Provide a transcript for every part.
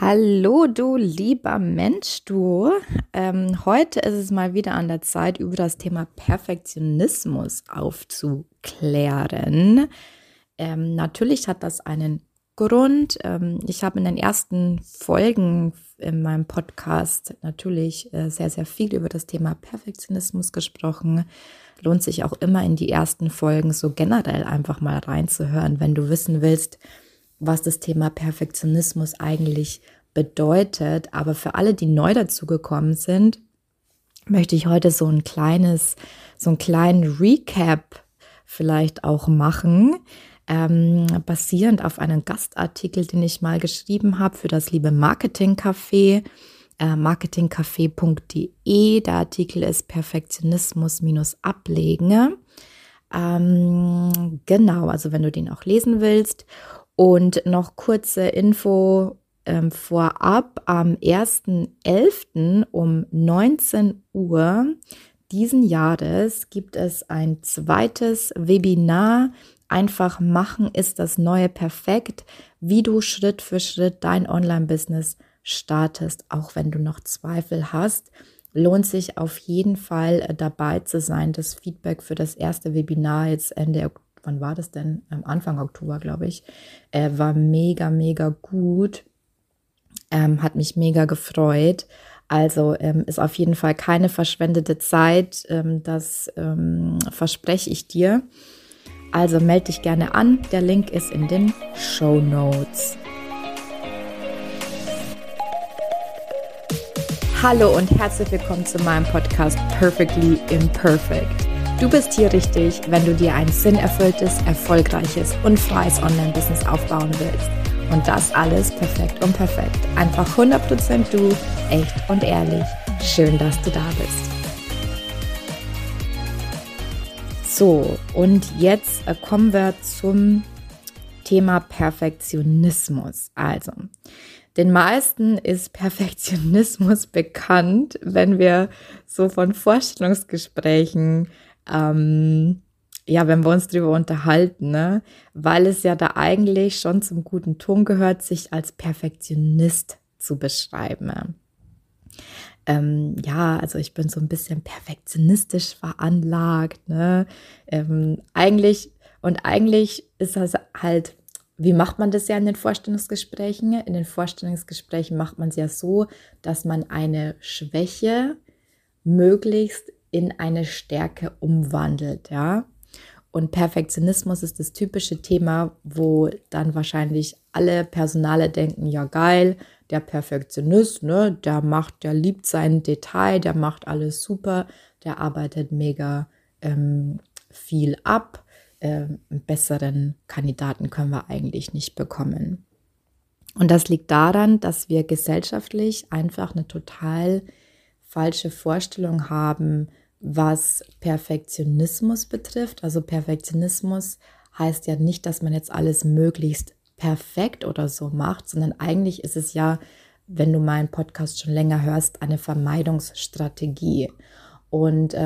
Hallo du lieber Mensch, du. Heute ist es mal wieder an der Zeit, über das Thema Perfektionismus aufzuklären. Natürlich hat das einen Grund. Ich habe in den ersten Folgen in meinem Podcast natürlich sehr, sehr viel über das Thema Perfektionismus gesprochen. Lohnt sich auch immer in die ersten Folgen so generell einfach mal reinzuhören, wenn du wissen willst, was das Thema Perfektionismus eigentlich bedeutet. Aber für alle, die neu dazugekommen sind, möchte ich heute so einen kleinen Recap vielleicht auch machen, basierend auf einem Gastartikel, den ich mal geschrieben habe für das liebe Marketingcafé, marketingcafé.de. Der Artikel ist Perfektionismus-Ablegen. Genau, also wenn du den auch lesen willst. Und noch kurze Info vorab, am 1.11. um 19 Uhr diesen Jahres gibt es ein zweites Webinar, Einfach machen ist das neue perfekt, wie du Schritt für Schritt dein Online-Business startest, auch wenn du noch Zweifel hast. Lohnt sich auf jeden Fall dabei zu sein. Das Feedback für das erste Webinar jetzt Ende Oktober. Wann war das denn? Anfang Oktober, glaube ich. War mega, mega gut. Hat mich mega gefreut. Also ist auf jeden Fall keine verschwendete Zeit. Das verspreche ich dir. Also melde dich gerne an. Der Link ist in den Shownotes. Hallo und herzlich willkommen zu meinem Podcast Perfectly Imperfect. Du bist hier richtig, wenn du dir ein sinnerfülltes, erfolgreiches und freies Online-Business aufbauen willst. Und das alles perfekt und perfekt. Einfach 100% du, echt und ehrlich. Schön, dass du da bist. So, und jetzt kommen wir zum Thema Perfektionismus. Also, den meisten ist Perfektionismus bekannt, wenn wir so von Vorstellungsgesprächen wenn wir uns drüber unterhalten, ne? Weil es ja da eigentlich schon zum guten Ton gehört, sich als Perfektionist zu beschreiben. Ne? Also ich bin so ein bisschen perfektionistisch veranlagt, ne? Eigentlich ist das halt, wie macht man das ja in den Vorstellungsgesprächen? In den Vorstellungsgesprächen macht man es ja so, dass man eine Schwäche möglichst in eine Stärke umwandelt, ja. Und Perfektionismus ist das typische Thema, wo dann wahrscheinlich alle Personale denken, ja geil, der Perfektionist, ne, der liebt sein Detail, der macht alles super, der arbeitet mega viel ab. Einen besseren Kandidaten können wir eigentlich nicht bekommen. Und das liegt daran, dass wir gesellschaftlich einfach eine total falsche Vorstellung haben, was Perfektionismus betrifft. Also Perfektionismus heißt ja nicht, dass man jetzt alles möglichst perfekt oder so macht, sondern eigentlich ist es ja, wenn du meinen Podcast schon länger hörst, eine Vermeidungsstrategie. Und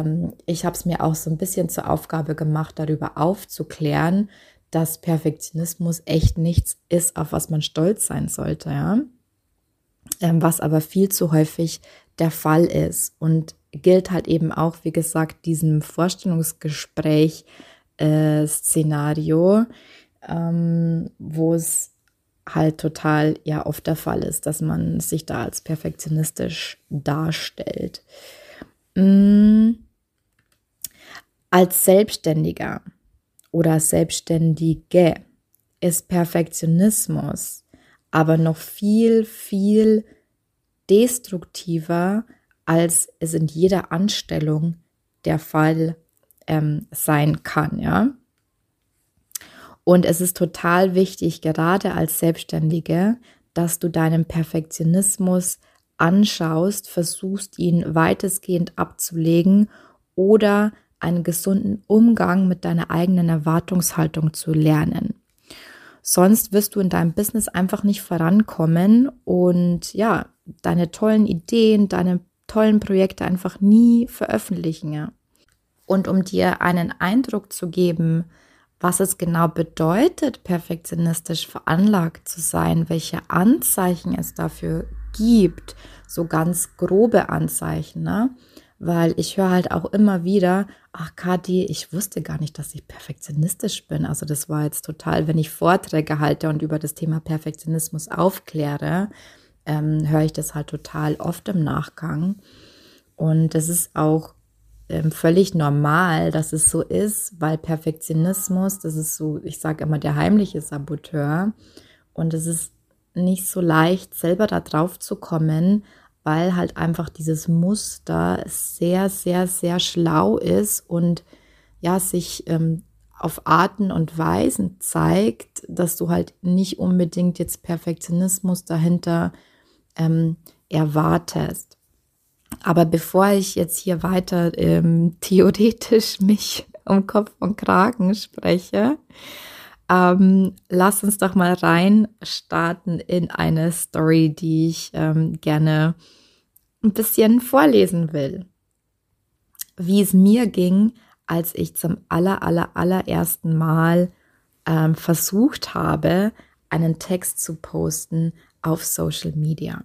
ich habe es mir auch so ein bisschen zur Aufgabe gemacht, darüber aufzuklären, dass Perfektionismus echt nichts ist, auf was man stolz sein sollte, ja? Was aber viel zu häufig der Fall ist und gilt halt eben auch, wie gesagt, diesem Vorstellungsgespräch-Szenario, wo es halt total ja oft der Fall ist, dass man sich da als perfektionistisch darstellt. Als Selbstständiger oder Selbstständige ist Perfektionismus aber noch viel, viel destruktiver, als es in jeder Anstellung der Fall sein kann, ja. Und es ist total wichtig, gerade als Selbstständige, dass du deinen Perfektionismus anschaust, versuchst, ihn weitestgehend abzulegen oder einen gesunden Umgang mit deiner eigenen Erwartungshaltung zu lernen. Sonst wirst du in deinem Business einfach nicht vorankommen und ja, deine tollen Ideen, deine tollen Projekte einfach nie veröffentlichen. Ja. Und um dir einen Eindruck zu geben, was es genau bedeutet, perfektionistisch veranlagt zu sein, welche Anzeichen es dafür gibt, so ganz grobe Anzeichen, ne? Weil ich höre halt auch immer wieder, ach Kathi, ich wusste gar nicht, dass ich perfektionistisch bin. Also das war jetzt total, wenn ich Vorträge halte und über das Thema Perfektionismus aufkläre, höre ich das halt total oft im Nachgang. Und das ist auch völlig normal, dass es so ist, weil Perfektionismus, das ist so, ich sage immer, der heimliche Saboteur. Und es ist nicht so leicht, selber da drauf zu kommen, weil halt einfach dieses Muster sehr, sehr, sehr schlau ist und ja, sich auf Arten und Weisen zeigt, dass du halt nicht unbedingt jetzt Perfektionismus dahinter erwartest. Aber bevor ich jetzt hier weiter theoretisch mich um Kopf und Kragen spreche, lass uns doch mal rein starten in eine Story, die ich gerne ein bisschen vorlesen will. Wie es mir ging, als ich zum allerersten Mal versucht habe, einen Text zu posten auf Social Media.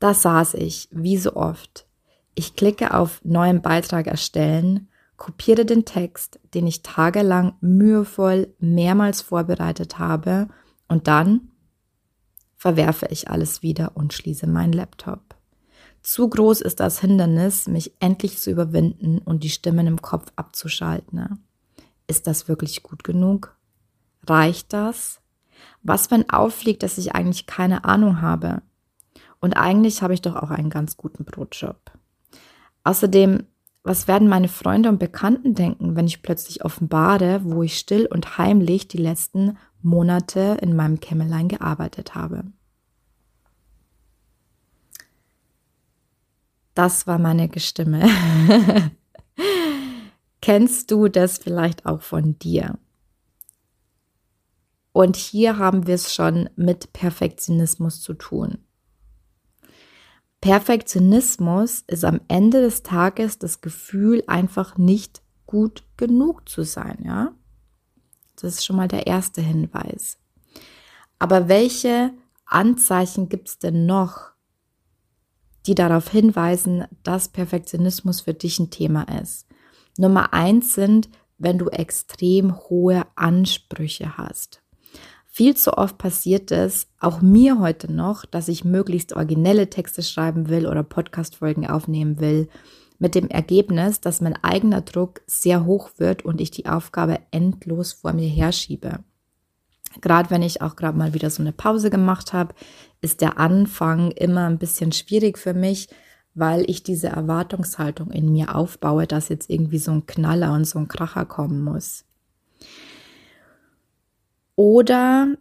Da saß ich, wie so oft. Ich klicke auf neuen Beitrag erstellen, kopiere den Text, den ich tagelang mühevoll mehrmals vorbereitet habe, und dann verwerfe ich alles wieder und schließe meinen Laptop. Zu groß ist das Hindernis, mich endlich zu überwinden und die Stimmen im Kopf abzuschalten. Ist das wirklich gut genug? Reicht das? Was, wenn auffliegt, dass ich eigentlich keine Ahnung habe? Und eigentlich habe ich doch auch einen ganz guten Brotjob. Außerdem, was werden meine Freunde und Bekannten denken, wenn ich plötzlich offenbare, wo ich still und heimlich die letzten Monate in meinem Kämmerlein gearbeitet habe? Das war meine Stimme. Kennst du das vielleicht auch von dir? Und hier haben wir es schon mit Perfektionismus zu tun. Perfektionismus ist am Ende des Tages das Gefühl, einfach nicht gut genug zu sein, ja? Das ist schon mal der erste Hinweis. Aber welche Anzeichen gibt es denn noch, die darauf hinweisen, dass Perfektionismus für dich ein Thema ist? Nummer 1 sind, wenn du extrem hohe Ansprüche hast. Viel zu oft passiert es, auch mir heute noch, dass ich möglichst originelle Texte schreiben will oder Podcast-Folgen aufnehmen will, mit dem Ergebnis, dass mein eigener Druck sehr hoch wird und ich die Aufgabe endlos vor mir herschiebe. Gerade wenn ich auch gerade mal wieder so eine Pause gemacht habe, ist der Anfang immer ein bisschen schwierig für mich, weil ich diese Erwartungshaltung in mir aufbaue, dass jetzt irgendwie so ein Knaller und so ein Kracher kommen muss. Oder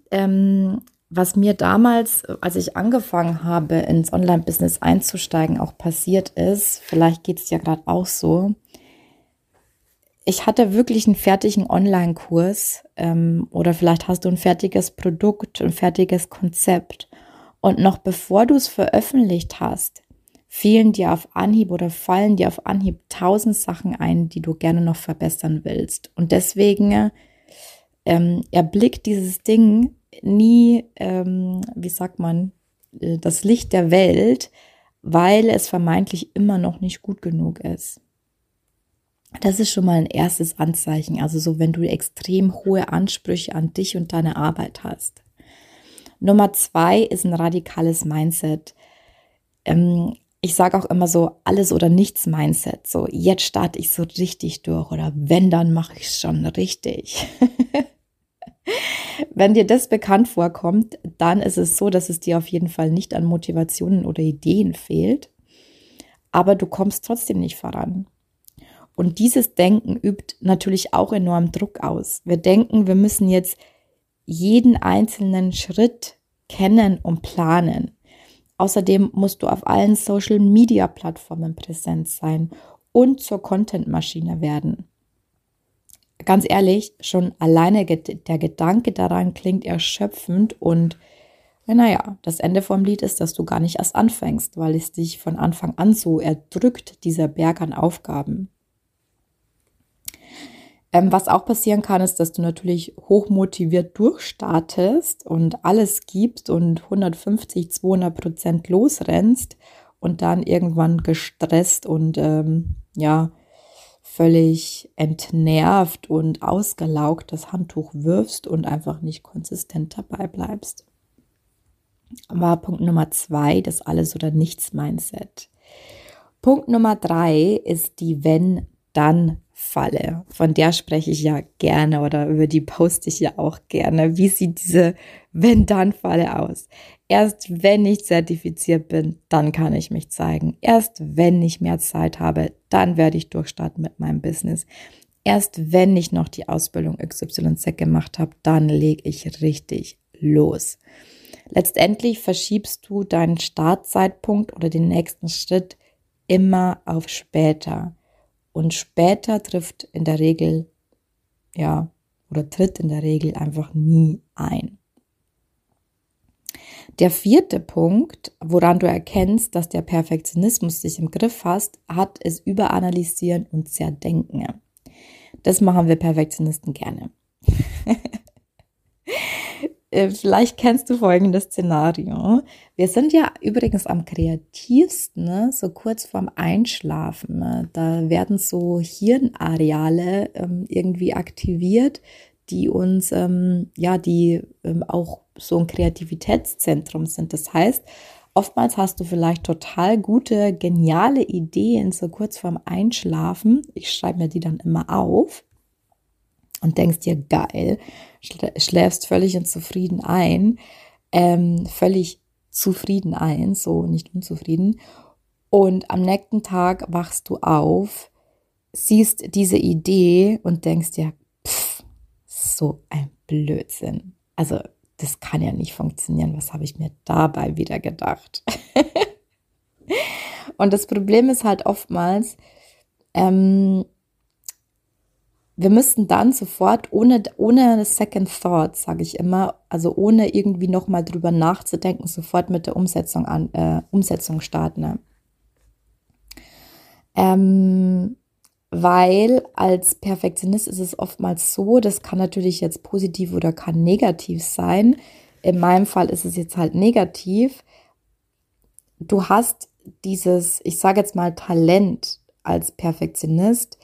was mir damals, als ich angefangen habe, ins Online-Business einzusteigen, auch passiert ist, vielleicht geht es ja gerade auch so, ich hatte wirklich einen fertigen Online-Kurs oder vielleicht hast du ein fertiges Produkt, ein fertiges Konzept. Und noch bevor du es veröffentlicht hast, fallen dir auf Anhieb 1000 Sachen ein, die du gerne noch verbessern willst. Und deswegen erblickt dieses Ding nie, das Licht der Welt, weil es vermeintlich immer noch nicht gut genug ist. Das ist schon mal ein erstes Anzeichen, also so, wenn du extrem hohe Ansprüche an dich und deine Arbeit hast. Nummer 2 ist ein radikales Mindset. Ich sage auch immer so, alles oder nichts Mindset, so jetzt starte ich so richtig durch oder wenn, dann mache ich es schon richtig. Wenn dir das bekannt vorkommt, dann ist es so, dass es dir auf jeden Fall nicht an Motivationen oder Ideen fehlt, aber du kommst trotzdem nicht voran. Und dieses Denken übt natürlich auch enorm Druck aus. Wir denken, wir müssen jetzt jeden einzelnen Schritt kennen und planen. Außerdem musst du auf allen Social-Media-Plattformen präsent sein und zur Content-Maschine werden. Ganz ehrlich, schon alleine der Gedanke daran klingt erschöpfend und das Ende vom Lied ist, dass du gar nicht erst anfängst, weil es dich von Anfang an so erdrückt, dieser Berg an Aufgaben. Was auch passieren kann, ist, dass du natürlich hochmotiviert durchstartest und alles gibst und 150-200% losrennst und dann irgendwann gestresst und völlig entnervt und ausgelaugt das Handtuch wirfst und einfach nicht konsistent dabei bleibst. War Punkt Nummer 2, das Alles-oder-nichts-Mindset. Punkt Nummer 3 ist die Wenn-Dann-Falle. Von der spreche ich ja gerne oder über die poste ich ja auch gerne. Wie sieht diese Wenn-Dann-Falle aus? Erst wenn ich zertifiziert bin, dann kann ich mich zeigen. Erst wenn ich mehr Zeit habe, dann werde ich durchstarten mit meinem Business. Erst wenn ich noch die Ausbildung XYZ gemacht habe, dann lege ich richtig los. Letztendlich verschiebst du deinen Startzeitpunkt oder den nächsten Schritt immer auf später. Und später tritt in der Regel einfach nie ein. Der vierte Punkt, woran du erkennst, dass der Perfektionismus dich im Griff hat, ist Überanalysieren und Zerdenken. Das machen wir Perfektionisten gerne. Vielleicht kennst du folgendes Szenario. Wir sind ja übrigens am kreativsten, ne? So kurz vorm Einschlafen. Ne? Da werden so Hirnareale irgendwie aktiviert, die uns, auch so ein Kreativitätszentrum sind. Das heißt, oftmals hast du vielleicht total gute, geniale Ideen so kurz vorm Einschlafen. Ich schreibe mir die dann immer auf und denkst dir, geil, schläfst völlig zufrieden ein, so nicht unzufrieden. Und am nächsten Tag wachst du auf, siehst diese Idee und denkst dir, so ein Blödsinn. Also das kann ja nicht funktionieren. Was habe ich mir dabei wieder gedacht? Und das Problem ist halt oftmals, wir müssten dann sofort ohne Second Thought, sage ich immer, also ohne irgendwie nochmal drüber nachzudenken, sofort mit der Umsetzung starten. Ne? Weil als Perfektionist ist es oftmals so, das kann natürlich jetzt positiv oder kann negativ sein. In meinem Fall ist es jetzt halt negativ. Du hast dieses, ich sage jetzt mal, Talent als Perfektionist,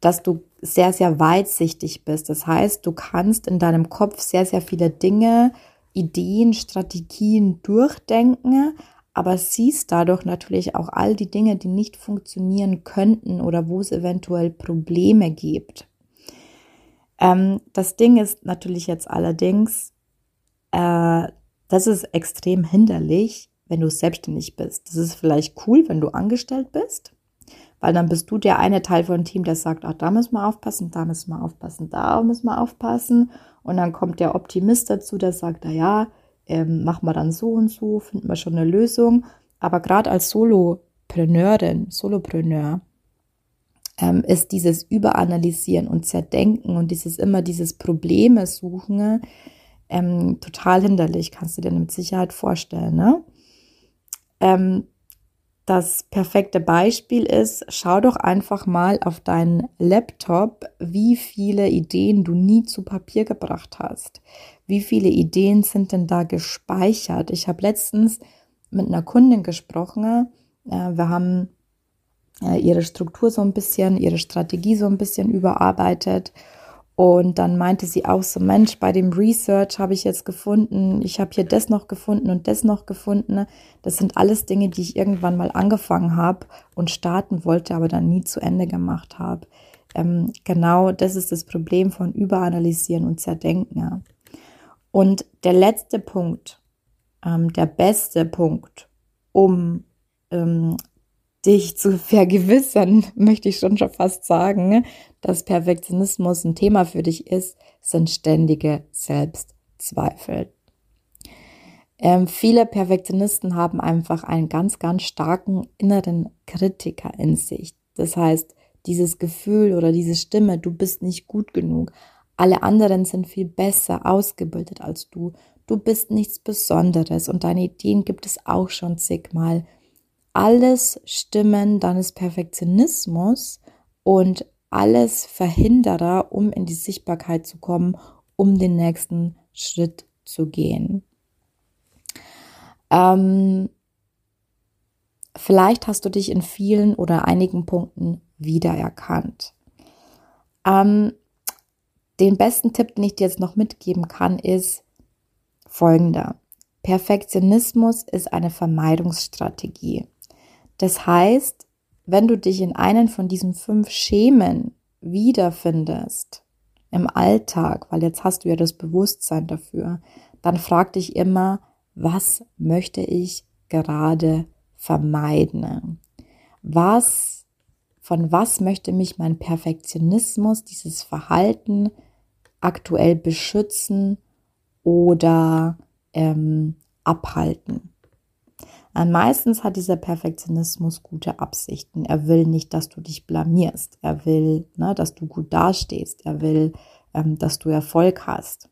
dass du sehr, sehr weitsichtig bist. Das heißt, du kannst in deinem Kopf sehr, sehr viele Dinge, Ideen, Strategien durchdenken, aber siehst dadurch natürlich auch all die Dinge, die nicht funktionieren könnten oder wo es eventuell Probleme gibt. Das Ding ist natürlich jetzt allerdings, das ist extrem hinderlich, wenn du selbstständig bist. Das ist vielleicht cool, wenn du angestellt bist, weil dann bist du der eine Teil von dem Team, der sagt, da müssen wir aufpassen, da müssen wir aufpassen, da müssen wir aufpassen. Und dann kommt der Optimist dazu, der sagt, machen wir dann so und so, finden wir schon eine Lösung. Aber gerade als Solopreneur, ist dieses Überanalysieren und Zerdenken und dieses Probleme suchen total hinderlich, kannst du dir mit Sicherheit vorstellen. Ne? Das perfekte Beispiel ist, schau doch einfach mal auf deinen Laptop, wie viele Ideen du nie zu Papier gebracht hast. Wie viele Ideen sind denn da gespeichert? Ich habe letztens mit einer Kundin gesprochen. Wir haben ihre Struktur so ein bisschen, ihre Strategie so ein bisschen überarbeitet. Und dann meinte sie auch so, Mensch, bei dem Research habe ich jetzt gefunden, ich habe hier das noch gefunden und das noch gefunden. Das sind alles Dinge, die ich irgendwann mal angefangen habe und starten wollte, aber dann nie zu Ende gemacht habe. Genau das ist das Problem von Überanalysieren und Zerdenken. Ja. Und der letzte Punkt, der beste Punkt, um dich zu vergewissern, möchte ich schon fast sagen, dass Perfektionismus ein Thema für dich ist, sind ständige Selbstzweifel. Viele Perfektionisten haben einfach einen ganz, ganz starken inneren Kritiker in sich. Das heißt, dieses Gefühl oder diese Stimme, du bist nicht gut genug, alle anderen sind viel besser ausgebildet als du, du bist nichts Besonderes und deine Ideen gibt es auch schon zigmal. Alles Stimmen deines Perfektionismus und alles Verhinderer, um in die Sichtbarkeit zu kommen, um den nächsten Schritt zu gehen. Vielleicht hast du dich in vielen oder einigen Punkten wiedererkannt. Den besten Tipp, den ich dir jetzt noch mitgeben kann, ist folgender. Perfektionismus ist eine Vermeidungsstrategie. Das heißt, wenn du dich in einen von diesen 5 Schemen wiederfindest im Alltag, weil jetzt hast du ja das Bewusstsein dafür, dann frag dich immer, was möchte ich gerade vermeiden? Von was möchte mich mein Perfektionismus, dieses Verhalten aktuell beschützen oder abhalten? Meistens hat dieser Perfektionismus gute Absichten. Er will nicht, dass du dich blamierst. Er will, dass du gut dastehst. Er will, dass du Erfolg hast.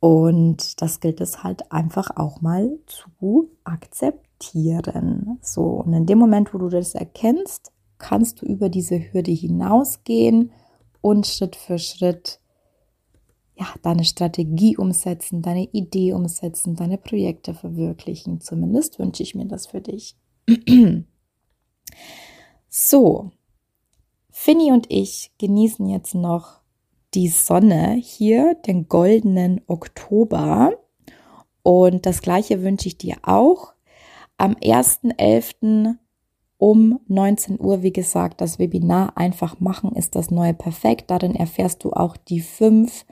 Und das gilt es halt einfach auch mal zu akzeptieren. So, und in dem Moment, wo du das erkennst, kannst du über diese Hürde hinausgehen und Schritt für Schritt deine Strategie umsetzen, deine Idee umsetzen, deine Projekte verwirklichen. Zumindest wünsche ich mir das für dich. So, Finny und ich genießen jetzt noch die Sonne hier, den goldenen Oktober. Und das Gleiche wünsche ich dir auch. Am 1.11. um 19 Uhr, wie gesagt, das Webinar Einfach machen ist das neue perfekt. Darin erfährst du auch die 5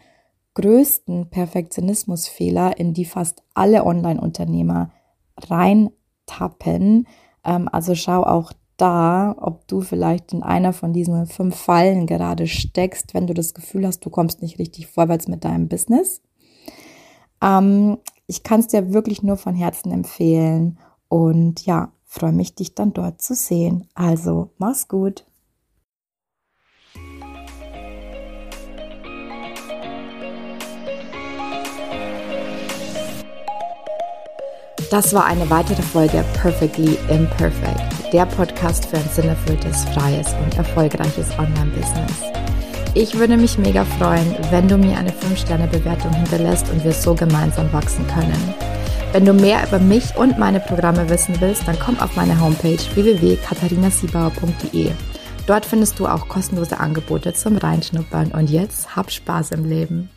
größten Perfektionismusfehler, in die fast alle Online-Unternehmer reintappen. Also schau auch da, ob du vielleicht in einer von diesen 5 Fallen gerade steckst, wenn du das Gefühl hast, du kommst nicht richtig vorwärts mit deinem Business. Ich kann es dir wirklich nur von Herzen empfehlen und freue mich, dich dann dort zu sehen. Also, mach's gut! Das war eine weitere Folge Perfectly Imperfect, der Podcast für ein sinnerfülltes, freies und erfolgreiches Online-Business. Ich würde mich mega freuen, wenn du mir eine 5-Sterne-Bewertung hinterlässt und wir so gemeinsam wachsen können. Wenn du mehr über mich und meine Programme wissen willst, dann komm auf meine Homepage www.katharinasiebauer.de. Dort findest du auch kostenlose Angebote zum Reinschnuppern und jetzt hab Spaß im Leben.